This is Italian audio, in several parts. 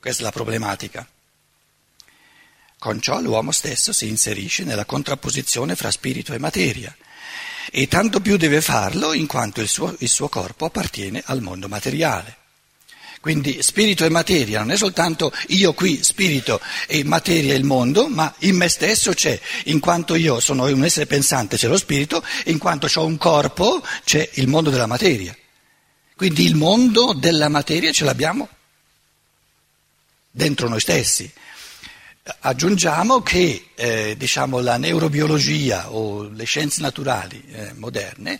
Questa è la problematica. Con ciò l'uomo stesso si inserisce nella contrapposizione fra spirito e materia, e tanto più deve farlo in quanto il suo corpo appartiene al mondo materiale. Quindi spirito e materia non è soltanto io qui, spirito e materia il mondo, ma in me stesso c'è, in quanto io sono un essere pensante c'è lo spirito, in quanto ho un corpo c'è il mondo della materia. Quindi il mondo della materia ce l'abbiamo dentro noi stessi. Aggiungiamo che la neurobiologia o le scienze naturali moderne,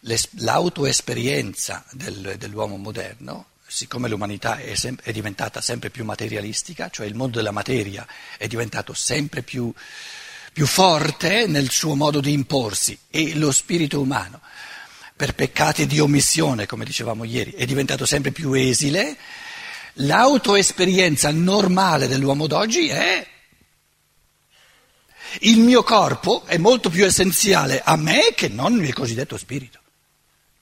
l'autoesperienza dell'uomo moderno, siccome l'umanità è diventata sempre più materialistica, cioè il mondo della materia è diventato sempre più forte nel suo modo di imporsi, e lo spirito umano, per peccati di omissione, come dicevamo ieri, è diventato sempre più esile, l'autoesperienza normale dell'uomo d'oggi è il mio corpo è molto più essenziale a me che non il cosiddetto spirito,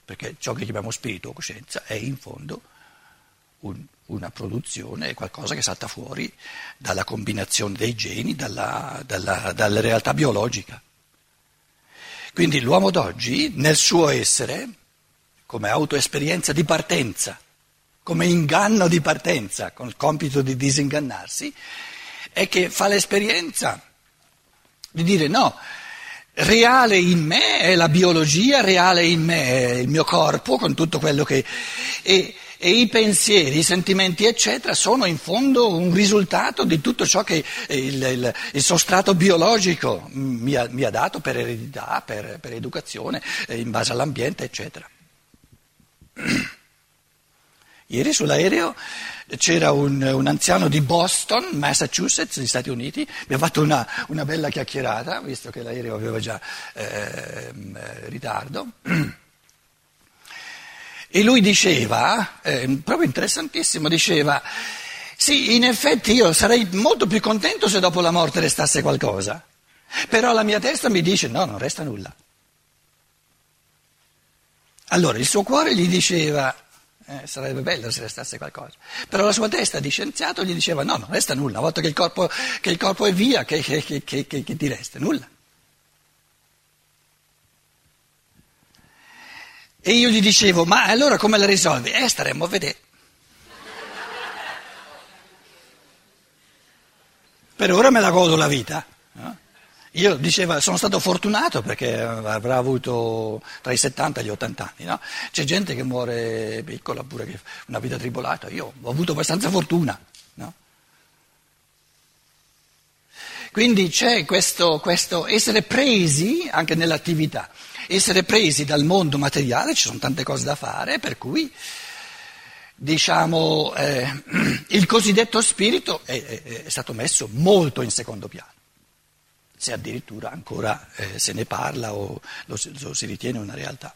perché ciò che chiamiamo spirito o coscienza è in fondo una produzione, qualcosa che salta fuori dalla combinazione dei geni, dalla realtà biologica. Quindi l'uomo d'oggi nel suo essere, come autoesperienza di partenza, come inganno di partenza, con il compito di disingannarsi, è che fa l'esperienza di dire no, reale in me è la biologia, reale in me è il mio corpo, con tutto quello che... E i pensieri, i sentimenti, eccetera, sono in fondo un risultato di tutto ciò che il sostrato biologico mi ha dato per eredità, per educazione, in base all'ambiente, eccetera. Ieri sull'aereo c'era un anziano di Boston, Massachusetts, negli Stati Uniti, mi ha fatto una bella chiacchierata, visto che l'aereo aveva già ritardo, e lui diceva, proprio interessantissimo, diceva, sì, in effetti io sarei molto più contento se dopo la morte restasse qualcosa, però la mia testa mi dice no, non resta nulla. Allora il suo cuore gli diceva... sarebbe bello se restasse qualcosa, però la sua testa di scienziato gli diceva no, non resta nulla, una volta che il corpo è via, che ti resta? Nulla. E io gli dicevo, ma allora come la risolvi? Staremmo a vedere. Per ora me la godo la vita, no? Io diceva, sono stato fortunato perché avrà avuto tra i 70 e gli 80 anni, no? C'è gente che muore piccola pure che una vita tribolata, io ho avuto abbastanza fortuna, no? Quindi c'è questo essere presi, anche nell'attività, essere presi dal mondo materiale, ci sono tante cose da fare, per cui il cosiddetto spirito è stato messo molto in secondo piano. Se addirittura ancora se ne parla o lo si ritiene una realtà.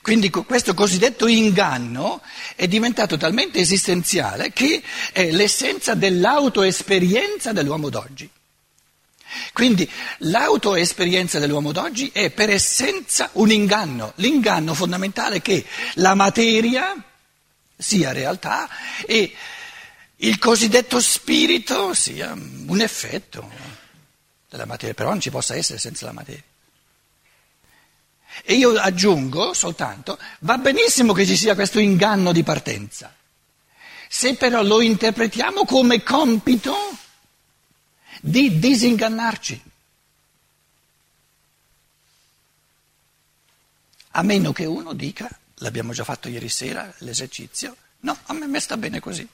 Quindi questo cosiddetto inganno è diventato talmente esistenziale che è l'essenza dell'autoesperienza dell'uomo d'oggi. Quindi l'autoesperienza dell'uomo d'oggi è per essenza un inganno, l'inganno fondamentale che la materia sia realtà e il cosiddetto spirito sia un effetto della materia, però non ci possa essere senza la materia. E io aggiungo soltanto, va benissimo che ci sia questo inganno di partenza, se però lo interpretiamo come compito di disingannarci, a meno che uno dica, l'abbiamo già fatto ieri sera, l'esercizio, no, a me sta bene così.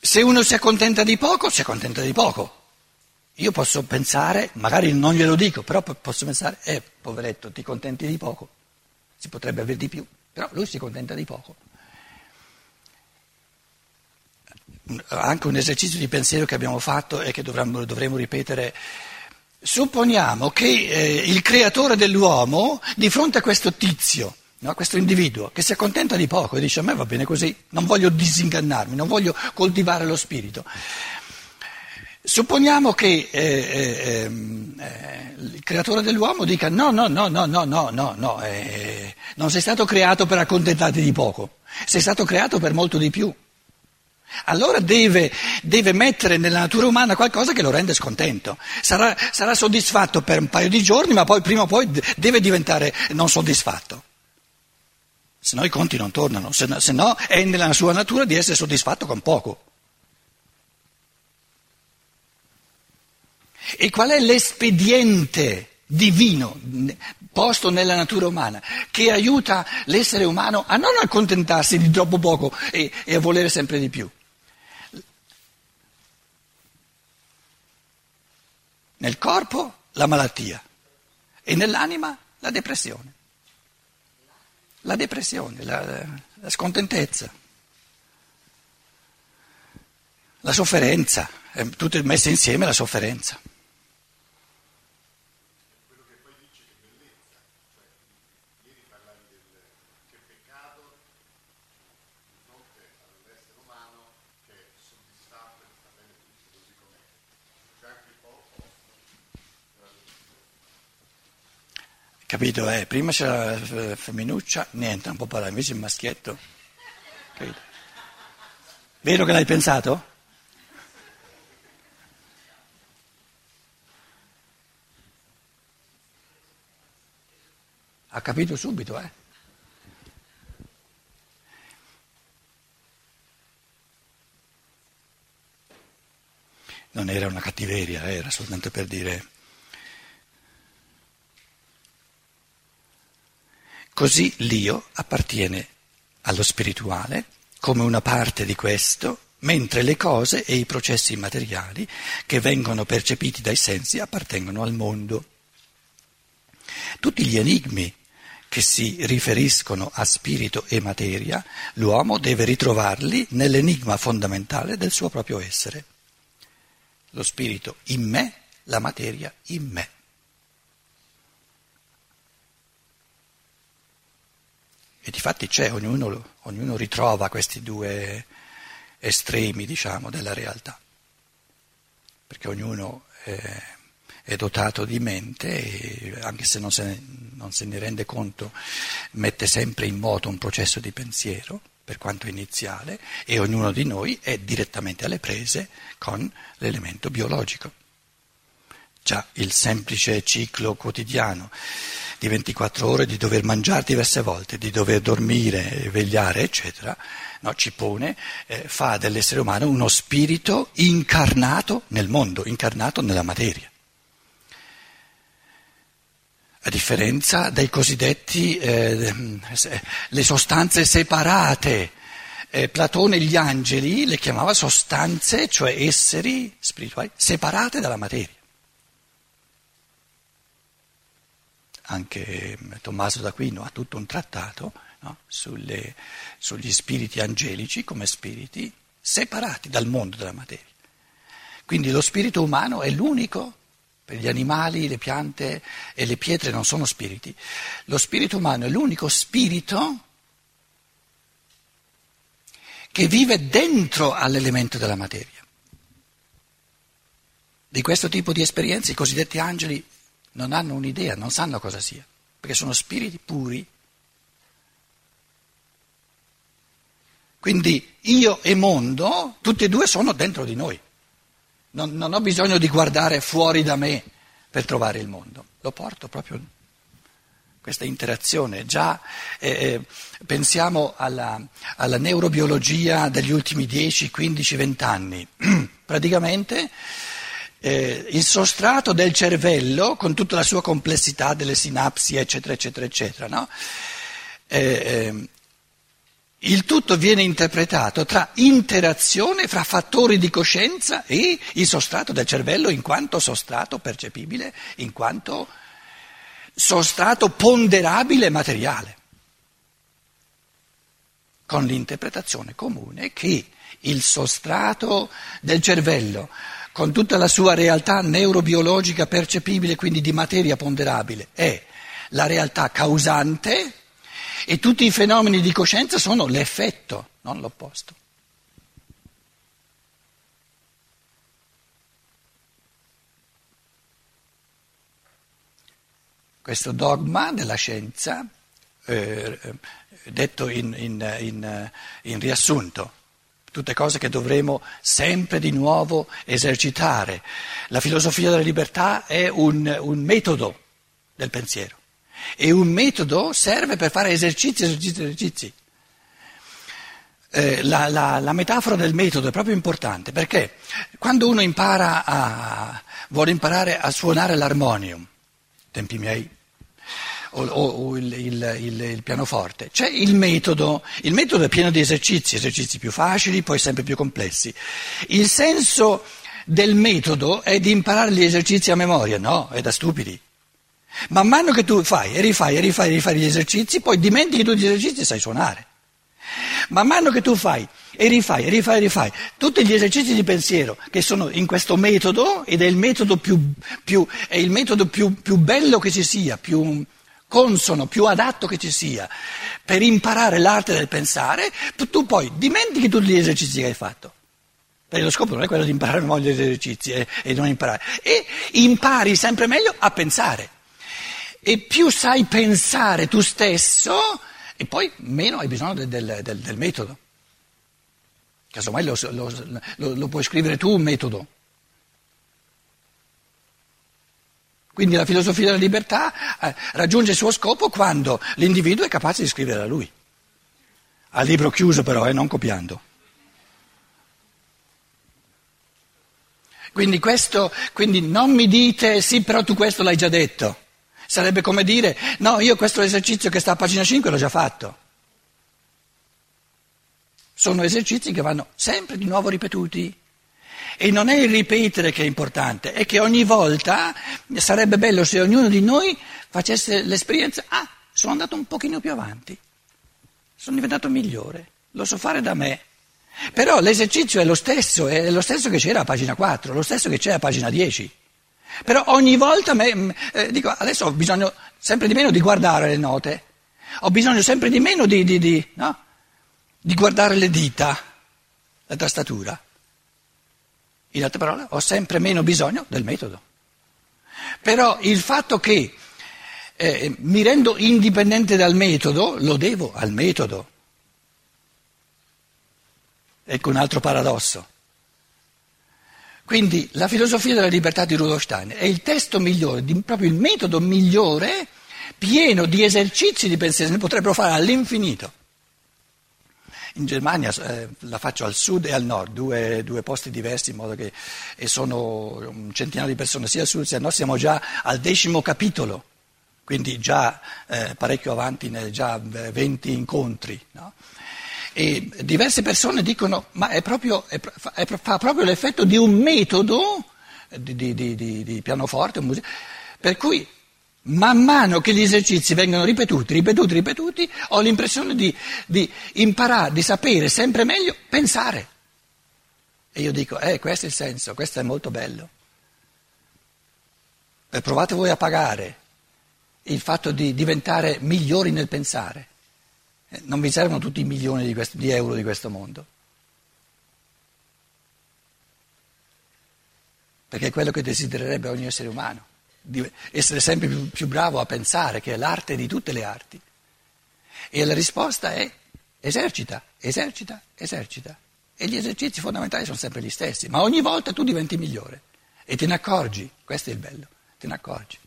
Se uno si accontenta di poco, si accontenta di poco. Io posso pensare, magari non glielo dico, però posso pensare, poveretto, ti contenti di poco, si potrebbe avere di più, però lui si contenta di poco. Anche un esercizio di pensiero che abbiamo fatto e che dovremmo ripetere. Supponiamo che il creatore dell'uomo, di fronte a questo tizio, no, questo individuo che si accontenta di poco e dice a me va bene così, non voglio disingannarmi, non voglio coltivare lo spirito. Supponiamo che il creatore dell'uomo dica no, non sei stato creato per accontentarti di poco, sei stato creato per molto di più. Allora deve mettere nella natura umana qualcosa che lo rende scontento. Sarà soddisfatto per un paio di giorni, ma poi prima o poi deve diventare non soddisfatto. Se no i conti non tornano, se no è nella sua natura di essere soddisfatto con poco. E qual è l'espediente divino posto nella natura umana che aiuta l'essere umano a non accontentarsi di troppo poco e a volere sempre di più? Nel corpo la malattia e nell'anima la depressione. La depressione, la scontentezza, la sofferenza, tutte messe insieme la sofferenza. Capito? Prima c'era la femminuccia, niente, non può parlare, invece il maschietto. Capito? Vero che l'hai pensato? Ha capito subito, eh? Non era una cattiveria, era soltanto per dire... Così l'io appartiene allo spirituale come una parte di questo, mentre le cose e i processi materiali che vengono percepiti dai sensi appartengono al mondo. Tutti gli enigmi che si riferiscono a spirito e materia, l'uomo deve ritrovarli nell'enigma fondamentale del suo proprio essere. Lo spirito in me, la materia in me. E difatti c'è, ognuno ritrova questi due estremi, diciamo, della realtà, perché ognuno è dotato di mente e anche se non se ne rende conto mette sempre in moto un processo di pensiero, per quanto iniziale, e ognuno di noi è direttamente alle prese con l'elemento biologico. Già il semplice ciclo quotidiano di 24 ore di dover mangiare diverse volte, di dover dormire, vegliare, eccetera, no, ci pone, fa dell'essere umano uno spirito incarnato nel mondo, incarnato nella materia. A differenza dei cosiddetti, le sostanze separate, Platone e gli angeli le chiamava sostanze, cioè esseri spirituali, separate dalla materia. Anche Tommaso d'Aquino ha tutto un trattato, no, sugli spiriti angelici come spiriti separati dal mondo della materia. Quindi lo spirito umano è l'unico, per gli animali, le piante e le pietre non sono spiriti, lo spirito umano è l'unico spirito che vive dentro all'elemento della materia. Di questo tipo di esperienze i cosiddetti angeli non hanno un'idea, non sanno cosa sia, perché sono spiriti puri. Quindi io e mondo, tutti e due sono dentro di noi. Non ho bisogno di guardare fuori da me per trovare il mondo. Lo porto proprio, questa interazione. Già pensiamo alla neurobiologia degli ultimi 10, 15, 20 anni. Praticamente... il sostrato del cervello con tutta la sua complessità delle sinapsi eccetera eccetera eccetera, no? Il tutto viene interpretato tra interazione fra fattori di coscienza e il sostrato del cervello in quanto sostrato percepibile, in quanto sostrato ponderabile materiale, con l'interpretazione comune che il sostrato del cervello con tutta la sua realtà neurobiologica percepibile, quindi di materia ponderabile, è la realtà causante e tutti i fenomeni di coscienza sono l'effetto, non l'opposto. questo dogma della scienza, detto in riassunto, tutte cose che dovremo sempre di nuovo esercitare. La filosofia della libertà è un metodo del pensiero e un metodo serve per fare esercizi. La metafora del metodo è proprio importante, perché quando uno vuole imparare a suonare l'armonium, tempi miei, o il pianoforte, c'è il metodo. Il metodo è pieno di esercizi più facili, poi sempre più complessi. Il senso del metodo è di imparare gli esercizi a memoria, no, è da stupidi. Man mano che tu fai e rifai gli esercizi, poi dimentichi tutti gli esercizi e sai suonare. Man mano che tu fai e rifai tutti gli esercizi di pensiero che sono in questo metodo, ed è il metodo più bello che ci sia, più consono, più adatto che ci sia per imparare l'arte del pensare, tu poi dimentichi tutti gli esercizi che hai fatto, perché lo scopo non è quello di imparare nuovi esercizi e non imparare, e impari sempre meglio a pensare, e più sai pensare tu stesso e poi meno hai bisogno del metodo. Casomai lo puoi scrivere tu un metodo. Quindi la filosofia della libertà raggiunge il suo scopo quando l'individuo è capace di scrivere a lui. A libro chiuso però, non copiando. Quindi non mi dite sì però tu questo l'hai già detto. Sarebbe come dire, no, io questo esercizio che sta a pagina 5 l'ho già fatto. Sono esercizi che vanno sempre di nuovo ripetuti. E non è il ripetere che è importante, è che ogni volta sarebbe bello se ognuno di noi facesse l'esperienza, sono andato un pochino più avanti, sono diventato migliore, lo so fare da me. Però l'esercizio è lo stesso che c'era a pagina 4, lo stesso che c'è a pagina 10. Però ogni volta dico adesso ho bisogno sempre di meno di guardare le note, ho bisogno sempre di meno di guardare le dita, la tastatura. In altre parole, ho sempre meno bisogno del metodo. Però il fatto che mi rendo indipendente dal metodo, lo devo al metodo. Ecco un altro paradosso. Quindi la filosofia della libertà di Rudolf Steiner è il testo migliore, proprio il metodo migliore, pieno di esercizi di pensiero, ne potrebbero fare all'infinito. In Germania la faccio al sud e al nord, due posti diversi, in modo che sono un centinaio di persone sia al sud sia al nord, siamo già al 10° capitolo, quindi già parecchio avanti, già 20 incontri, no? E diverse persone dicono, ma fa proprio l'effetto di un metodo di pianoforte, per cui man mano che gli esercizi vengono ripetuti, ho l'impressione di imparare, di sapere sempre meglio pensare. E io dico, questo è il senso, questo è molto bello. E provate voi a pagare il fatto di diventare migliori nel pensare. Non vi servono tutti i milioni di euro di questo mondo, perché è quello che desidererebbe ogni essere umano, di essere sempre più bravo a pensare, che è l'arte di tutte le arti. E la risposta è esercita, e gli esercizi fondamentali sono sempre gli stessi, ma ogni volta tu diventi migliore e te ne accorgi, questo è il bello, te ne accorgi.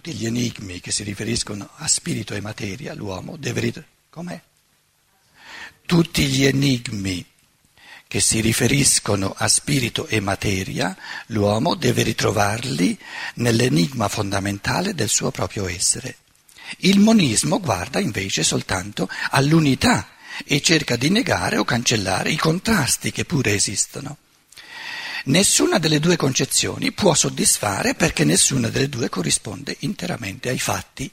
Tutti gli enigmi che si riferiscono a spirito e materia, l'uomo deve Tutti gli enigmi che si riferiscono a spirito e materia, l'uomo deve ritrovarli nell'enigma fondamentale del suo proprio essere. Il monismo guarda invece soltanto all'unità e cerca di negare o cancellare i contrasti che pure esistono. Nessuna delle due concezioni può soddisfare perché nessuna delle due corrisponde interamente ai fatti.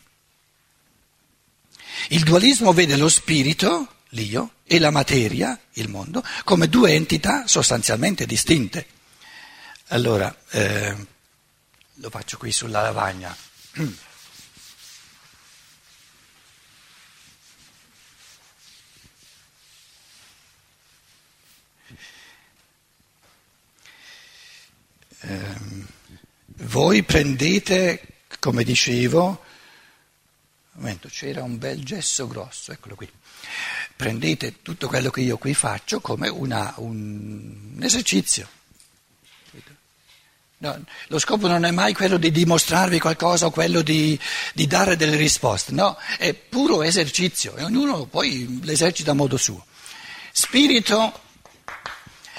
Il dualismo vede lo spirito, l'io, e la materia, il mondo, come due entità sostanzialmente distinte. Allora, lo faccio qui sulla lavagna. Voi prendete, come dicevo, c'era un bel gesso grosso, eccolo qui, prendete tutto quello che io qui faccio come un esercizio. No, lo scopo non è mai quello di dimostrarvi qualcosa o quello di dare delle risposte, no, è puro esercizio e ognuno poi l'esercita a modo suo. Spirito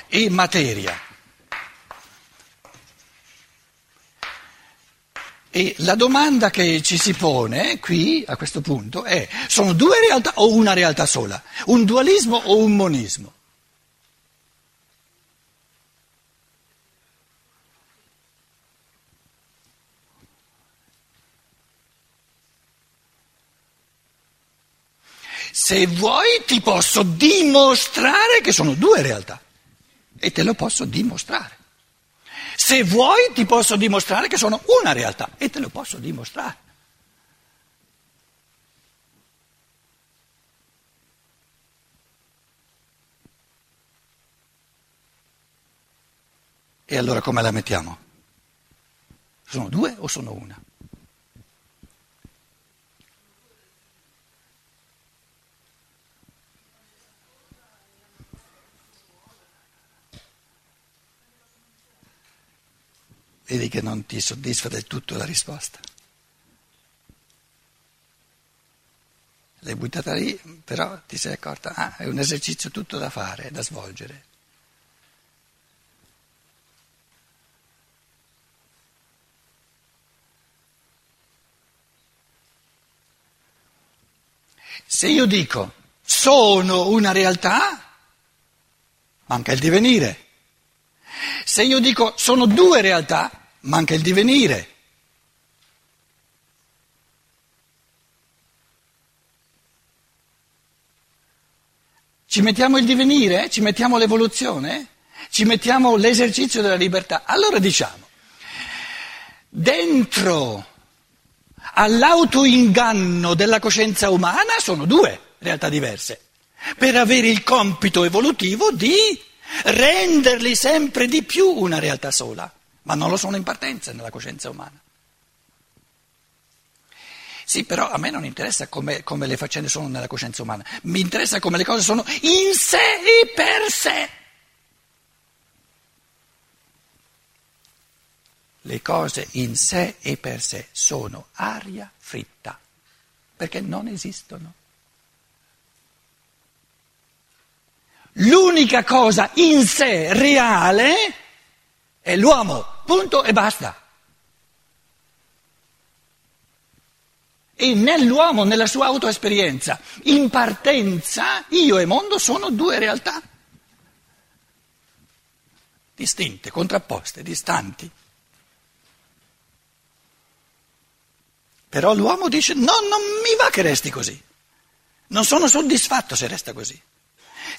e materia. E la domanda che ci si pone qui, a questo punto, è: sono due realtà o una realtà sola? Un dualismo o un monismo? Se vuoi ti posso dimostrare che sono due realtà e te lo posso dimostrare. Se vuoi ti posso dimostrare che sono una realtà e te lo posso dimostrare. E allora come la mettiamo? Sono due o sono una? Vedi che non ti soddisfa del tutto la risposta. L'hai buttata lì, però ti sei accorta, è un esercizio tutto da fare, da svolgere. Se io dico, sono una realtà, manca il divenire. Se io dico, sono due realtà, manca il divenire. Ci mettiamo il divenire? Ci mettiamo l'evoluzione? Ci mettiamo l'esercizio della libertà? Allora diciamo, dentro all'autoinganno della coscienza umana sono due realtà diverse, per avere il compito evolutivo di renderli sempre di più una realtà sola, ma non lo sono in partenza nella coscienza umana. Sì, però a me non interessa come le faccende sono nella coscienza umana, mi interessa come le cose sono in sé e per sé. Le cose in sé e per sé sono aria fritta, perché non esistono. L'unica cosa in sé reale è l'uomo, punto e basta. E nell'uomo, nella sua autoesperienza, in partenza, io e mondo sono due realtà distinte, contrapposte, distanti. Però l'uomo dice, no, non mi va che resti così, non sono soddisfatto se resta così.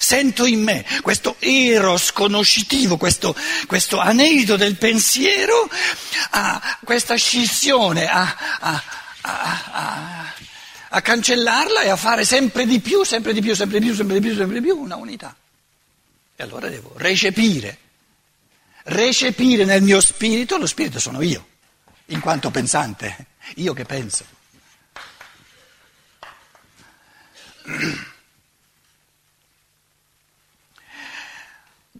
Sento in me questo eros conoscitivo, questo anelito del pensiero, questa scissione, a cancellarla e a fare sempre di più, sempre di più, sempre di più, sempre di più, sempre di più una unità. E allora devo recepire nel mio spirito, lo spirito sono io, in quanto pensante, io che penso.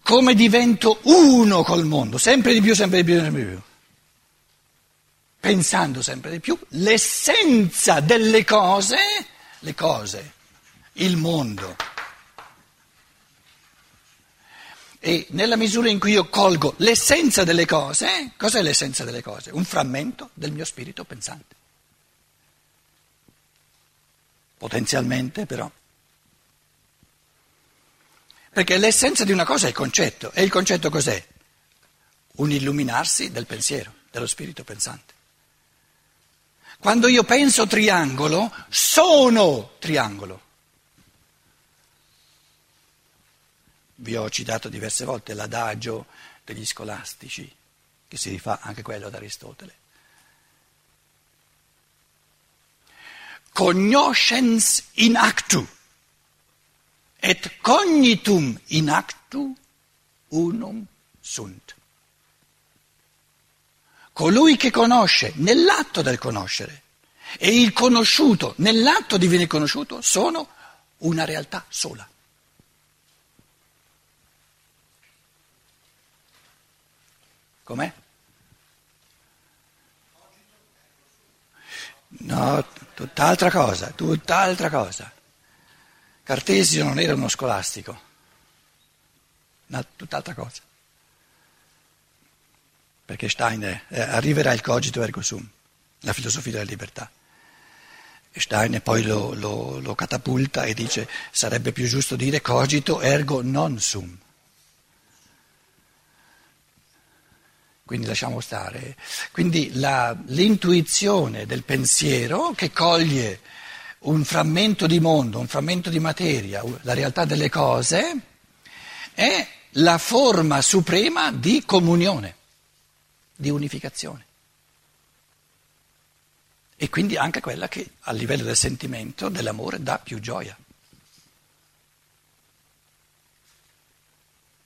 Come divento uno col mondo, sempre di più, sempre di più, sempre di più. Pensando sempre di più, l'essenza delle cose, le cose, il mondo. E nella misura in cui io colgo l'essenza delle cose, cos'è l'essenza delle cose? Un frammento del mio spirito pensante. Potenzialmente però. Perché l'essenza di una cosa è il concetto, e il concetto cos'è? Un illuminarsi del pensiero, dello spirito pensante. Quando io penso triangolo, sono triangolo. Vi ho citato diverse volte l'adagio degli scolastici, che si rifà anche quello ad Aristotele. Cognoscens in actu. Et cognitum in actu unum sunt. colui che conosce nell'atto del conoscere e il conosciuto nell'atto di venire conosciuto sono una realtà sola. Com'è? No, tutt'altra cosa. Cartesio non era uno scolastico, ma tutt'altra cosa. Perché Steiner arriverà il cogito ergo sum, la filosofia della libertà. Steiner poi lo catapulta e dice sarebbe più giusto dire cogito ergo non sum. Quindi lasciamo stare. Quindi l'intuizione del pensiero che coglie un frammento di mondo, un frammento di materia, la realtà delle cose, è la forma suprema di comunione, di unificazione. E quindi anche quella che a livello del sentimento, dell'amore, dà più gioia.